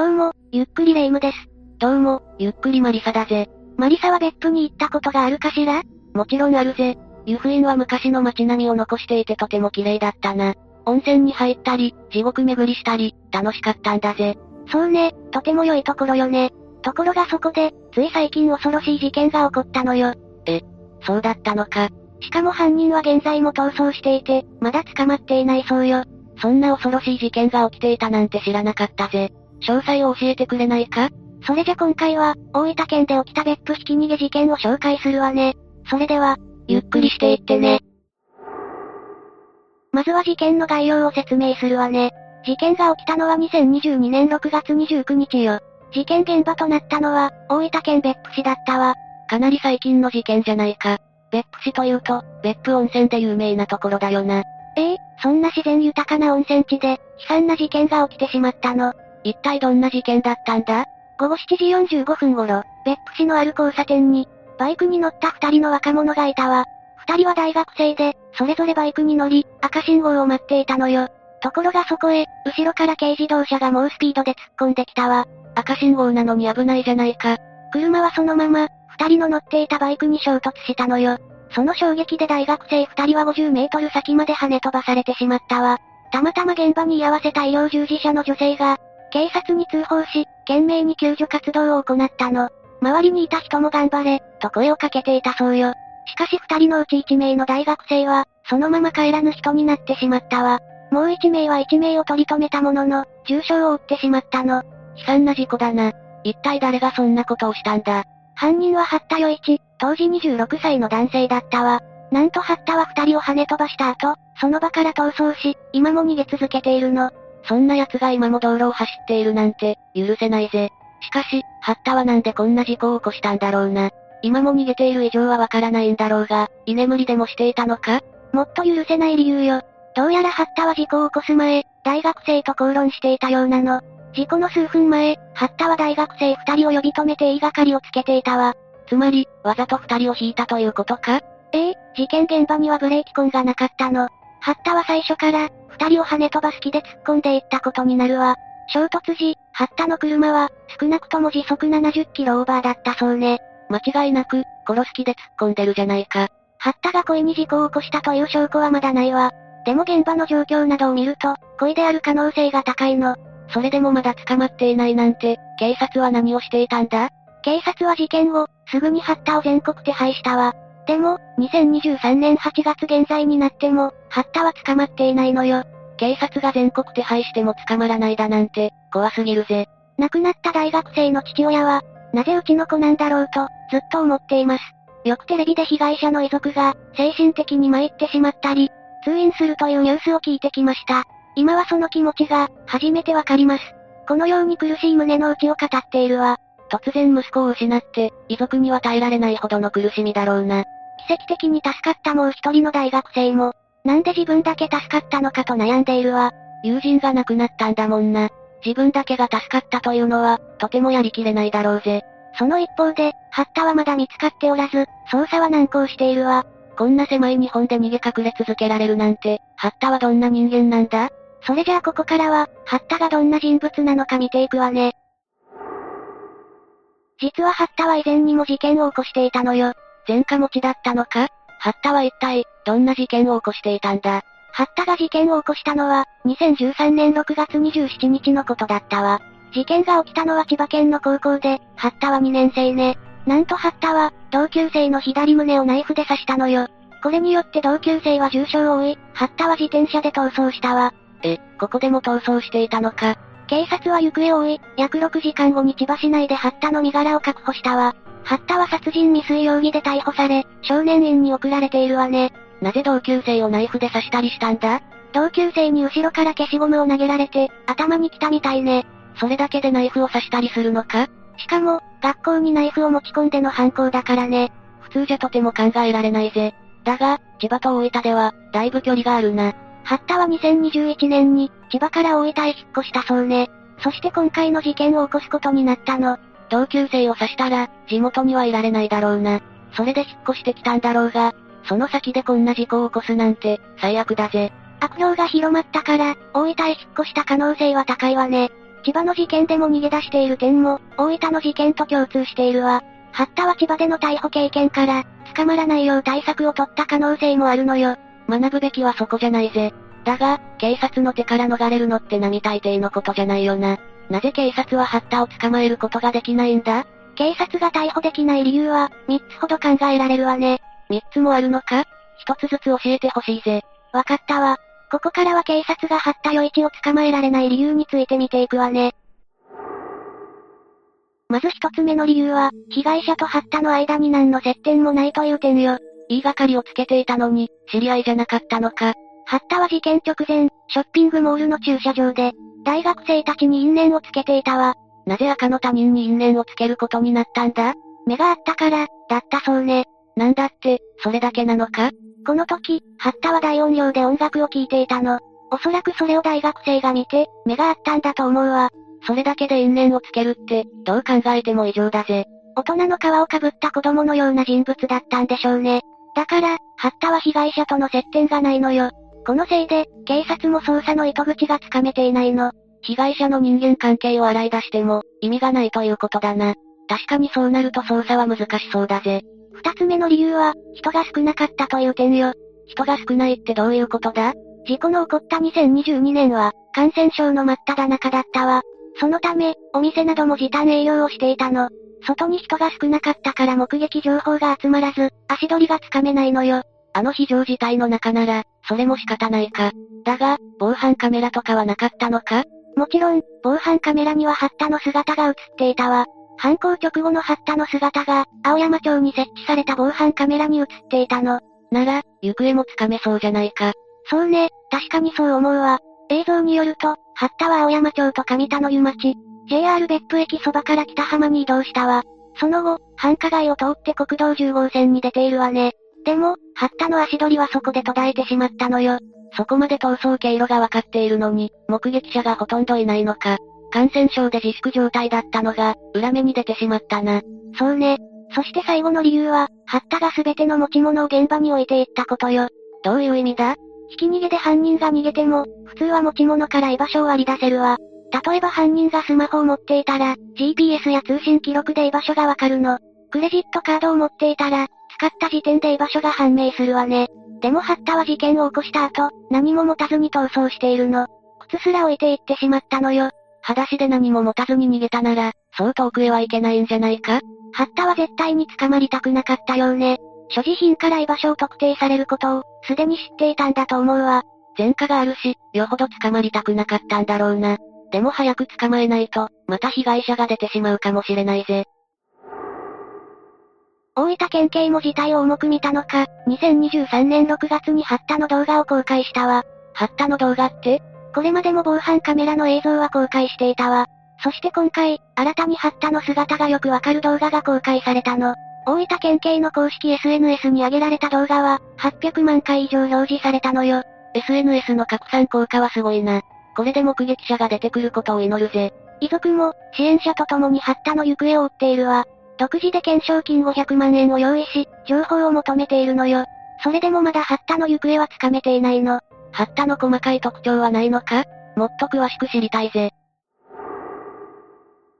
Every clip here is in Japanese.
どうも、ゆっくりレ夢ムです。どうも、ゆっくりマリサだぜ。マリサは別府に行ったことがあるかしら？もちろんあるぜ。湯布院は昔の街並みを残していてとても綺麗だったな。温泉に入ったり、地獄巡りしたり、楽しかったんだぜ。そうね、とても良いところよね。ところがそこで、つい最近恐ろしい事件が起こったのよ。え、そうだったのか。しかも犯人は現在も逃走していて、まだ捕まっていないそうよ。そんな恐ろしい事件が起きていたなんて知らなかったぜ。詳細を教えてくれないか？それじゃ今回は、大分県で起きた別府ひき逃げ事件を紹介するわね。それでは、ゆっくりしていってね。まずは事件の概要を説明するわね。事件が起きたのは2022年6月29日よ。事件現場となったのは、大分県別府市だったわ。かなり最近の事件じゃないか。別府市というと、別府温泉で有名なところだよな。そんな自然豊かな温泉地で、悲惨な事件が起きてしまったの。一体どんな事件だったんだ？午後7時45分頃、別府市のある交差点に、バイクに乗った二人の若者がいたわ。二人は大学生で、それぞれバイクに乗り、赤信号を待っていたのよ。ところがそこへ、後ろから軽自動車が猛スピードで突っ込んできたわ。赤信号なのに危ないじゃないか。車はそのまま、二人の乗っていたバイクに衝突したのよ。その衝撃で大学生二人は50メートル先まで跳ね飛ばされてしまったわ。たまたま現場に居合わせた医療従事者の女性が、警察に通報し、懸命に救助活動を行ったの。周りにいた人も頑張れ、と声をかけていたそうよ。しかし二人のうち一名の大学生は、そのまま帰らぬ人になってしまったわ。もう一名は一命を取り留めたものの、重傷を負ってしまったの。悲惨な事故だな。一体誰がそんなことをしたんだ？犯人は八田与一、当時26歳の男性だったわ。なんと八田は二人を跳ね飛ばした後、その場から逃走し、今も逃げ続けているの。そんな奴が今も道路を走っているなんて、許せないぜ。しかし、八田はなんでこんな事故を起こしたんだろうな。今も逃げている以上はわからないんだろうが、居眠りでもしていたのか？もっと許せない理由よ。どうやら八田は事故を起こす前、大学生と口論していたようなの。事故の数分前、八田は大学生二人を呼び止めて言いがかりをつけていたわ。つまり、わざと二人を引いたということか？事件現場にはブレーキ痕がなかったの。八田は最初から、二人を跳ね飛ばす気で突っ込んでいったことになるわ。衝突時、八田の車は、少なくとも時速70キロオーバーだったそうね。間違いなく、殺す気で突っ込んでるじゃないか。八田が故意に事故を起こしたという証拠はまだないわ。でも現場の状況などを見ると、故意である可能性が高いの。それでもまだ捕まっていないなんて、警察は何をしていたんだ？警察は事件後、すぐに八田を全国手配したわ。でも、2023年8月現在になっても、八田は捕まっていないのよ。警察が全国手配しても捕まらないだなんて、怖すぎるぜ。亡くなった大学生の父親は、なぜうちの子なんだろうと、ずっと思っています。よくテレビで被害者の遺族が、精神的に参ってしまったり、通院するというニュースを聞いてきました。今はその気持ちが、初めてわかります。このように苦しい胸の内を語っているわ。突然息子を失って、遺族には耐えられないほどの苦しみだろうな。奇跡的に助かったもう一人の大学生も、なんで自分だけ助かったのかと悩んでいるわ。友人が亡くなったんだもんな。自分だけが助かったというのは、とてもやりきれないだろうぜ。その一方で、八田はまだ見つかっておらず、捜査は難航しているわ。こんな狭い日本で逃げ隠れ続けられるなんて、八田はどんな人間なんだ？それじゃあここからは、八田がどんな人物なのか見ていくわね。実は八田は以前にも事件を起こしていたのよ。前科持ちだったのか？八田は一体、どんな事件を起こしていたんだ？八田が事件を起こしたのは、2013年6月27日のことだったわ。事件が起きたのは千葉県の高校で、八田は2年生ね。なんと八田は、同級生の左胸をナイフで刺したのよ。これによって同級生は重傷を負い、八田は自転車で逃走したわ。ここでも逃走していたのか。警察は行方を追い、約6時間後に千葉市内で八田の身柄を確保したわ。八田は殺人未遂容疑で逮捕され、少年院に送られているわね。なぜ同級生をナイフで刺したりしたんだ？同級生に後ろから消しゴムを投げられて、頭に来たみたいね。それだけでナイフを刺したりするのか？しかも、学校にナイフを持ち込んでの犯行だからね。普通じゃとても考えられないぜ。だが、千葉と大分では、だいぶ距離があるな。八田は2021年に、千葉から大分へ引っ越したそうね。そして今回の事件を起こすことになったの。同級生を刺したら、地元にはいられないだろうな。それで引っ越してきたんだろうが、その先でこんな事故を起こすなんて、最悪だぜ。悪評が広まったから、大分へ引っ越した可能性は高いわね。千葉の事件でも逃げ出している点も、大分の事件と共通しているわ。八田は千葉での逮捕経験から、捕まらないよう対策を取った可能性もあるのよ。学ぶべきはそこじゃないぜ。だが、警察の手から逃れるのって並大抵のことじゃないよな。なぜ警察は八田を捕まえることができないんだ？警察が逮捕できない理由は、3つほど考えられるわね。3つもあるのか？1つずつ教えてほしいぜ。わかったわ。ここからは警察が八田与一を捕まえられない理由について見ていくわね。まず一つ目の理由は、被害者と八田の間に何の接点もないという点よ。言いがかりをつけていたのに、知り合いじゃなかったのか。八田は事件直前、ショッピングモールの駐車場で、大学生たちに因縁をつけていたわ。なぜ赤の他人に因縁をつけることになったんだ？目があったから、だったそうね。なんだって、それだけなのか？この時、八田は大音量で音楽を聴いていたの。おそらくそれを大学生が見て、目があったんだと思うわ。それだけで因縁をつけるって、どう考えても異常だぜ。大人の皮をかぶった子供のような人物だったんでしょうね。だから、八田は被害者との接点がないのよ。このせいで、警察も捜査の糸口がつかめていないの。被害者の人間関係を洗い出しても、意味がないということだな。確かにそうなると捜査は難しそうだぜ。二つ目の理由は、人が少なかったという点よ。人が少ないってどういうことだ？事故の起こった2022年は、感染症の真っただ中だったわ。そのため、お店なども時短営業をしていたの。外に人が少なかったから目撃情報が集まらず、足取りがつかめないのよ。あの非常事態の中なら、それも仕方ないか。だが、防犯カメラとかはなかったのか？もちろん、防犯カメラには八田の姿が映っていたわ。犯行直後の八田の姿が、青山町に設置された防犯カメラに映っていたの。なら、行方もつかめそうじゃないか。そうね、確かにそう思うわ。映像によると、八田は青山町と上田の湯町、JR 別府駅そばから北浜に移動したわ。その後、繁華街を通って国道10号線に出ているわね。でも、八田の足取りはそこで途絶えてしまったのよ。そこまで逃走経路がわかっているのに、目撃者がほとんどいないのか。感染症で自粛状態だったのが、裏目に出てしまったな。そうね。そして最後の理由は、八田が全ての持ち物を現場に置いていったことよ。どういう意味だ？ひき逃げで犯人が逃げても、普通は持ち物から居場所を割り出せるわ。例えば犯人がスマホを持っていたら、GPS や通信記録で居場所がわかるの。クレジットカードを持っていたら、使った時点で居場所が判明するわね。でも八田は事件を起こした後、何も持たずに逃走しているの。靴すら置いていってしまったのよ。裸足で何も持たずに逃げたなら、そう遠くへはいけないんじゃないか？八田は絶対に捕まりたくなかったようね。所持品から居場所を特定されることを、すでに知っていたんだと思うわ。前科があるし、よほど捕まりたくなかったんだろうな。でも早く捕まえないと、また被害者が出てしまうかもしれないぜ。大分県警も事態を重く見たのか、2023年6月に八田の動画を公開したわ。八田の動画って？これまでも防犯カメラの映像は公開していたわ。そして今回、新たに八田の姿がよくわかる動画が公開されたの。大分県警の公式 SNS に上げられた動画は、800万回以上表示されたのよ。SNS の拡散効果はすごいな。これで目撃者が出てくることを祈るぜ。遺族も、支援者と共に八田の行方を追っているわ。独自で懸賞金500万円を用意し、情報を求めているのよ。それでもまだ八田の行方はつかめていないの。八田の細かい特徴はないのか？もっと詳しく知りたいぜ。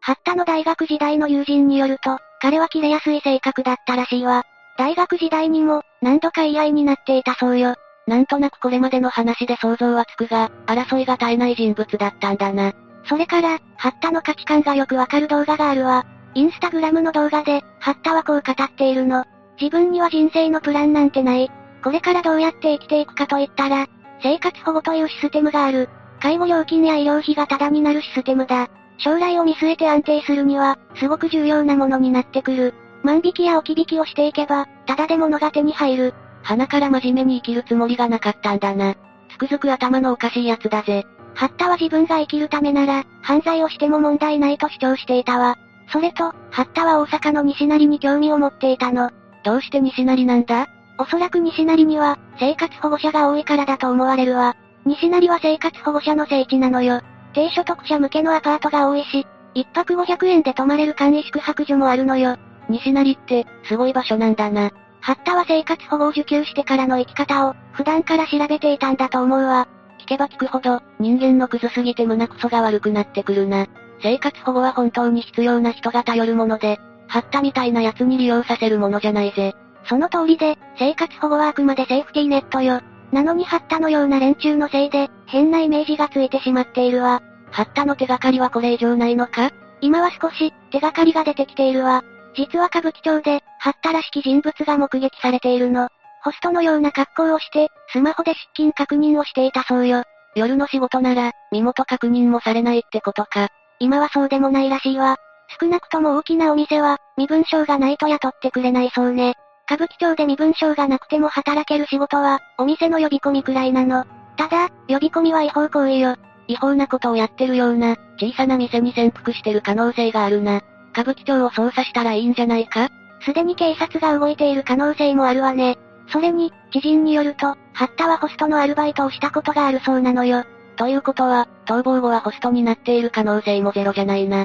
八田の大学時代の友人によると、彼は切れやすい性格だったらしいわ。大学時代にも、何度か言い合いになっていたそうよ。なんとなくこれまでの話で想像はつくが、争いが絶えない人物だったんだな。それから、八田の価値観がよくわかる動画があるわ。インスタグラムの動画で、八田はこう語っているの。自分には人生のプランなんてない。これからどうやって生きていくかといったら、生活保護というシステムがある。介護料金や医療費がタダになるシステムだ。将来を見据えて安定するには、すごく重要なものになってくる。万引きや置き引きをしていけば、タダで物が手に入る。鼻から真面目に生きるつもりがなかったんだな。つくづく頭のおかしいやつだぜ。八田は自分が生きるためなら、犯罪をしても問題ないと主張していたわ。それと、八田は大阪の西成に興味を持っていたの。どうして西成なんだ？おそらく西成には、生活保護者が多いからだと思われるわ。西成は生活保護者の聖地なのよ。低所得者向けのアパートが多いし、一泊500円で泊まれる簡易宿泊所もあるのよ。西成って、すごい場所なんだな。八田は生活保護を受給してからの生き方を、普段から調べていたんだと思うわ。き聞けば聞くほど、人間のクズすぎて胸クソが悪くなってくるな。生活保護は本当に必要な人が頼るもので、ハッタみたいな奴に利用させるものじゃないぜ。その通りで、生活保護はあくまでセーフティーネットよ。なのにハッタのような連中のせいで、変なイメージがついてしまっているわ。ハッタの手がかりはこれ以上ないのか？今は少し、手がかりが出てきているわ。実は歌舞伎町で、ハッタらしき人物が目撃されているの。ホストのような格好をして、スマホで出勤確認をしていたそうよ。夜の仕事なら、身元確認もされないってことか。今はそうでもないらしいわ。少なくとも大きなお店は、身分証がないと雇ってくれないそうね。歌舞伎町で身分証がなくても働ける仕事は、お店の呼び込みくらいなの。ただ、呼び込みは違法行為よ。違法なことをやってるような、小さな店に潜伏してる可能性があるな。歌舞伎町を捜査したらいいんじゃないか？すでに警察が動いている可能性もあるわね。それに、知人によると、ハッタはホストのアルバイトをしたことがあるそうなのよ。ということは、逃亡後はホストになっている可能性もゼロじゃないな。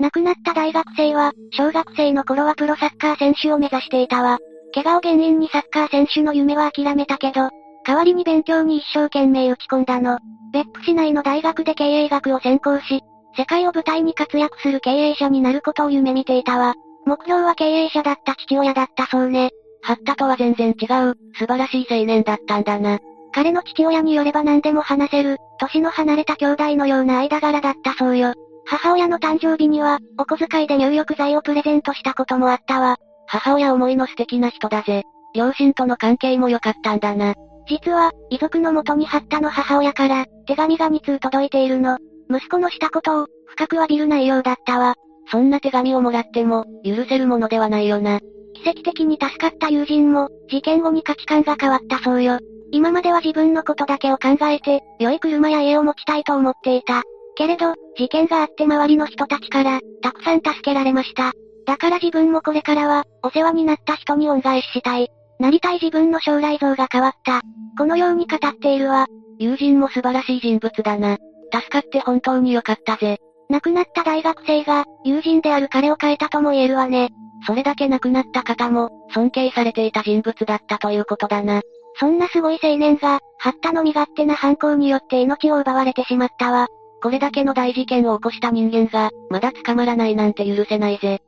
亡くなった大学生は、小学生の頃はプロサッカー選手を目指していたわ。怪我を原因にサッカー選手の夢は諦めたけど、代わりに勉強に一生懸命打ち込んだの。別府市内の大学で経営学を専攻し、世界を舞台に活躍する経営者になることを夢見ていたわ。目標は経営者だった父親だったそうね。ハッタとは全然違う、素晴らしい青年だったんだな。彼の父親によれば何でも話せる、年の離れた兄弟のような間柄だったそうよ。母親の誕生日には、お小遣いで入浴剤をプレゼントしたこともあったわ。母親思いの素敵な人だぜ。両親との関係も良かったんだな。実は、遺族の元にハッタの母親から、手紙が2通届いているの。息子のしたことを、深く詫びる内容だったわ。そんな手紙をもらっても、許せるものではないよな。奇跡的に助かった友人も、事件後に価値観が変わったそうよ。今までは自分のことだけを考えて、良い車や家を持ちたいと思っていた。けれど、事件があって周りの人たちから、たくさん助けられました。だから自分もこれからは、お世話になった人に恩返ししたい。なりたい自分の将来像が変わった。このように語っているわ。友人も素晴らしい人物だな。助かって本当に良かったぜ。亡くなった大学生が、友人である彼を変えたとも言えるわね。それだけ亡くなった方も、尊敬されていた人物だったということだな。そんなすごい青年が、ハッタの身勝手な犯行によって命を奪われてしまったわ。これだけの大事件を起こした人間が、まだ捕まらないなんて許せないぜ。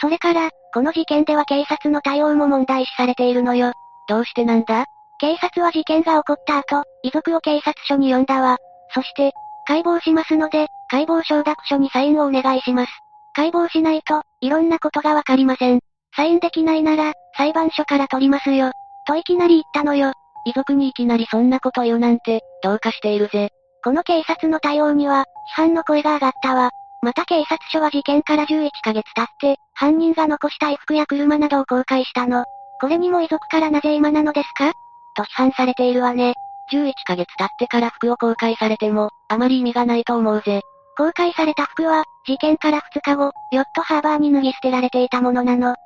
それから、この事件では警察の対応も問題視されているのよ。どうしてなんだ？警察は事件が起こった後、遺族を警察署に呼んだわ。そして、解剖しますので、解剖承諾書にサインをお願いします。解剖しないと、いろんなことがわかりません。サインできないなら、裁判所から取りますよ。といきなり言ったのよ。遺族にいきなりそんなこと言うなんて、どうかしているぜ。この警察の対応には、批判の声が上がったわ。また警察署は事件から11ヶ月経って、犯人が残した衣服や車などを公開したの。これにも遺族からなぜ今なのですか？と批判されているわね。11ヶ月経ってから服を公開されても、あまり意味がないと思うぜ。公開された服は、事件から2日後、ヨットハーバーに脱ぎ捨てられていたものなの。2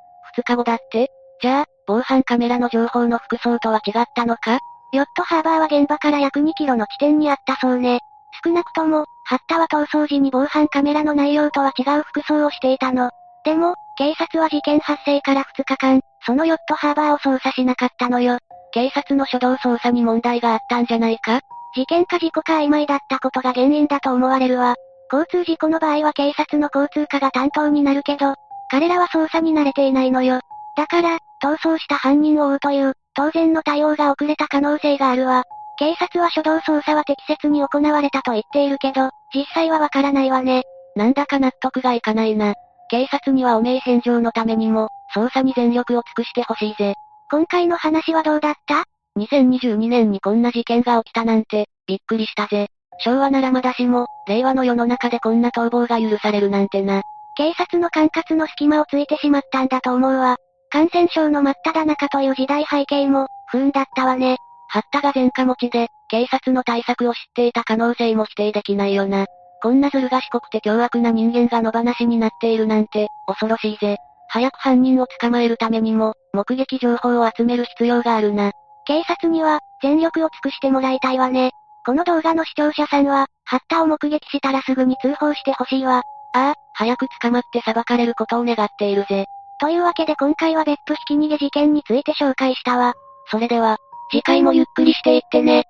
日後だって？じゃあ、防犯カメラの情報の服装とは違ったのか？ヨットハーバーは現場から約2キロの地点にあったそうね。少なくとも、ハッタは逃走時に防犯カメラの内容とは違う服装をしていたの。でも、警察は事件発生から2日間、そのヨットハーバーを捜査しなかったのよ。警察の初動捜査に問題があったんじゃないか？事件か事故か曖昧だったことが原因だと思われるわ。交通事故の場合は警察の交通課が担当になるけど、彼らは捜査に慣れていないのよ。だから、逃走した犯人を追うという、当然の対応が遅れた可能性があるわ。警察は初動捜査は適切に行われたと言っているけど、実際はわからないわね。なんだか納得がいかないな。警察には汚名返上のためにも、捜査に全力を尽くしてほしいぜ。今回の話はどうだった？ 2022 年にこんな事件が起きたなんて、びっくりしたぜ。昭和ならまだしも、令和の世の中でこんな逃亡が許されるなんてな。警察の管轄の隙間をついてしまったんだと思うわ。感染症の真っ只中という時代背景も、不運だったわね。ハッタが前科持ちで、警察の対策を知っていた可能性も否定できないよな。こんなずる賢くて凶悪な人間が野放しになっているなんて、恐ろしいぜ。早く犯人を捕まえるためにも、目撃情報を集める必要があるな。警察には、全力を尽くしてもらいたいわね。この動画の視聴者さんは、ハッタを目撃したらすぐに通報してほしいわ。ああ、早く捕まって裁かれることを願っているぜ。というわけで今回は別府ひき逃げ事件について紹介したわ。それでは、次回もゆっくりしていってね。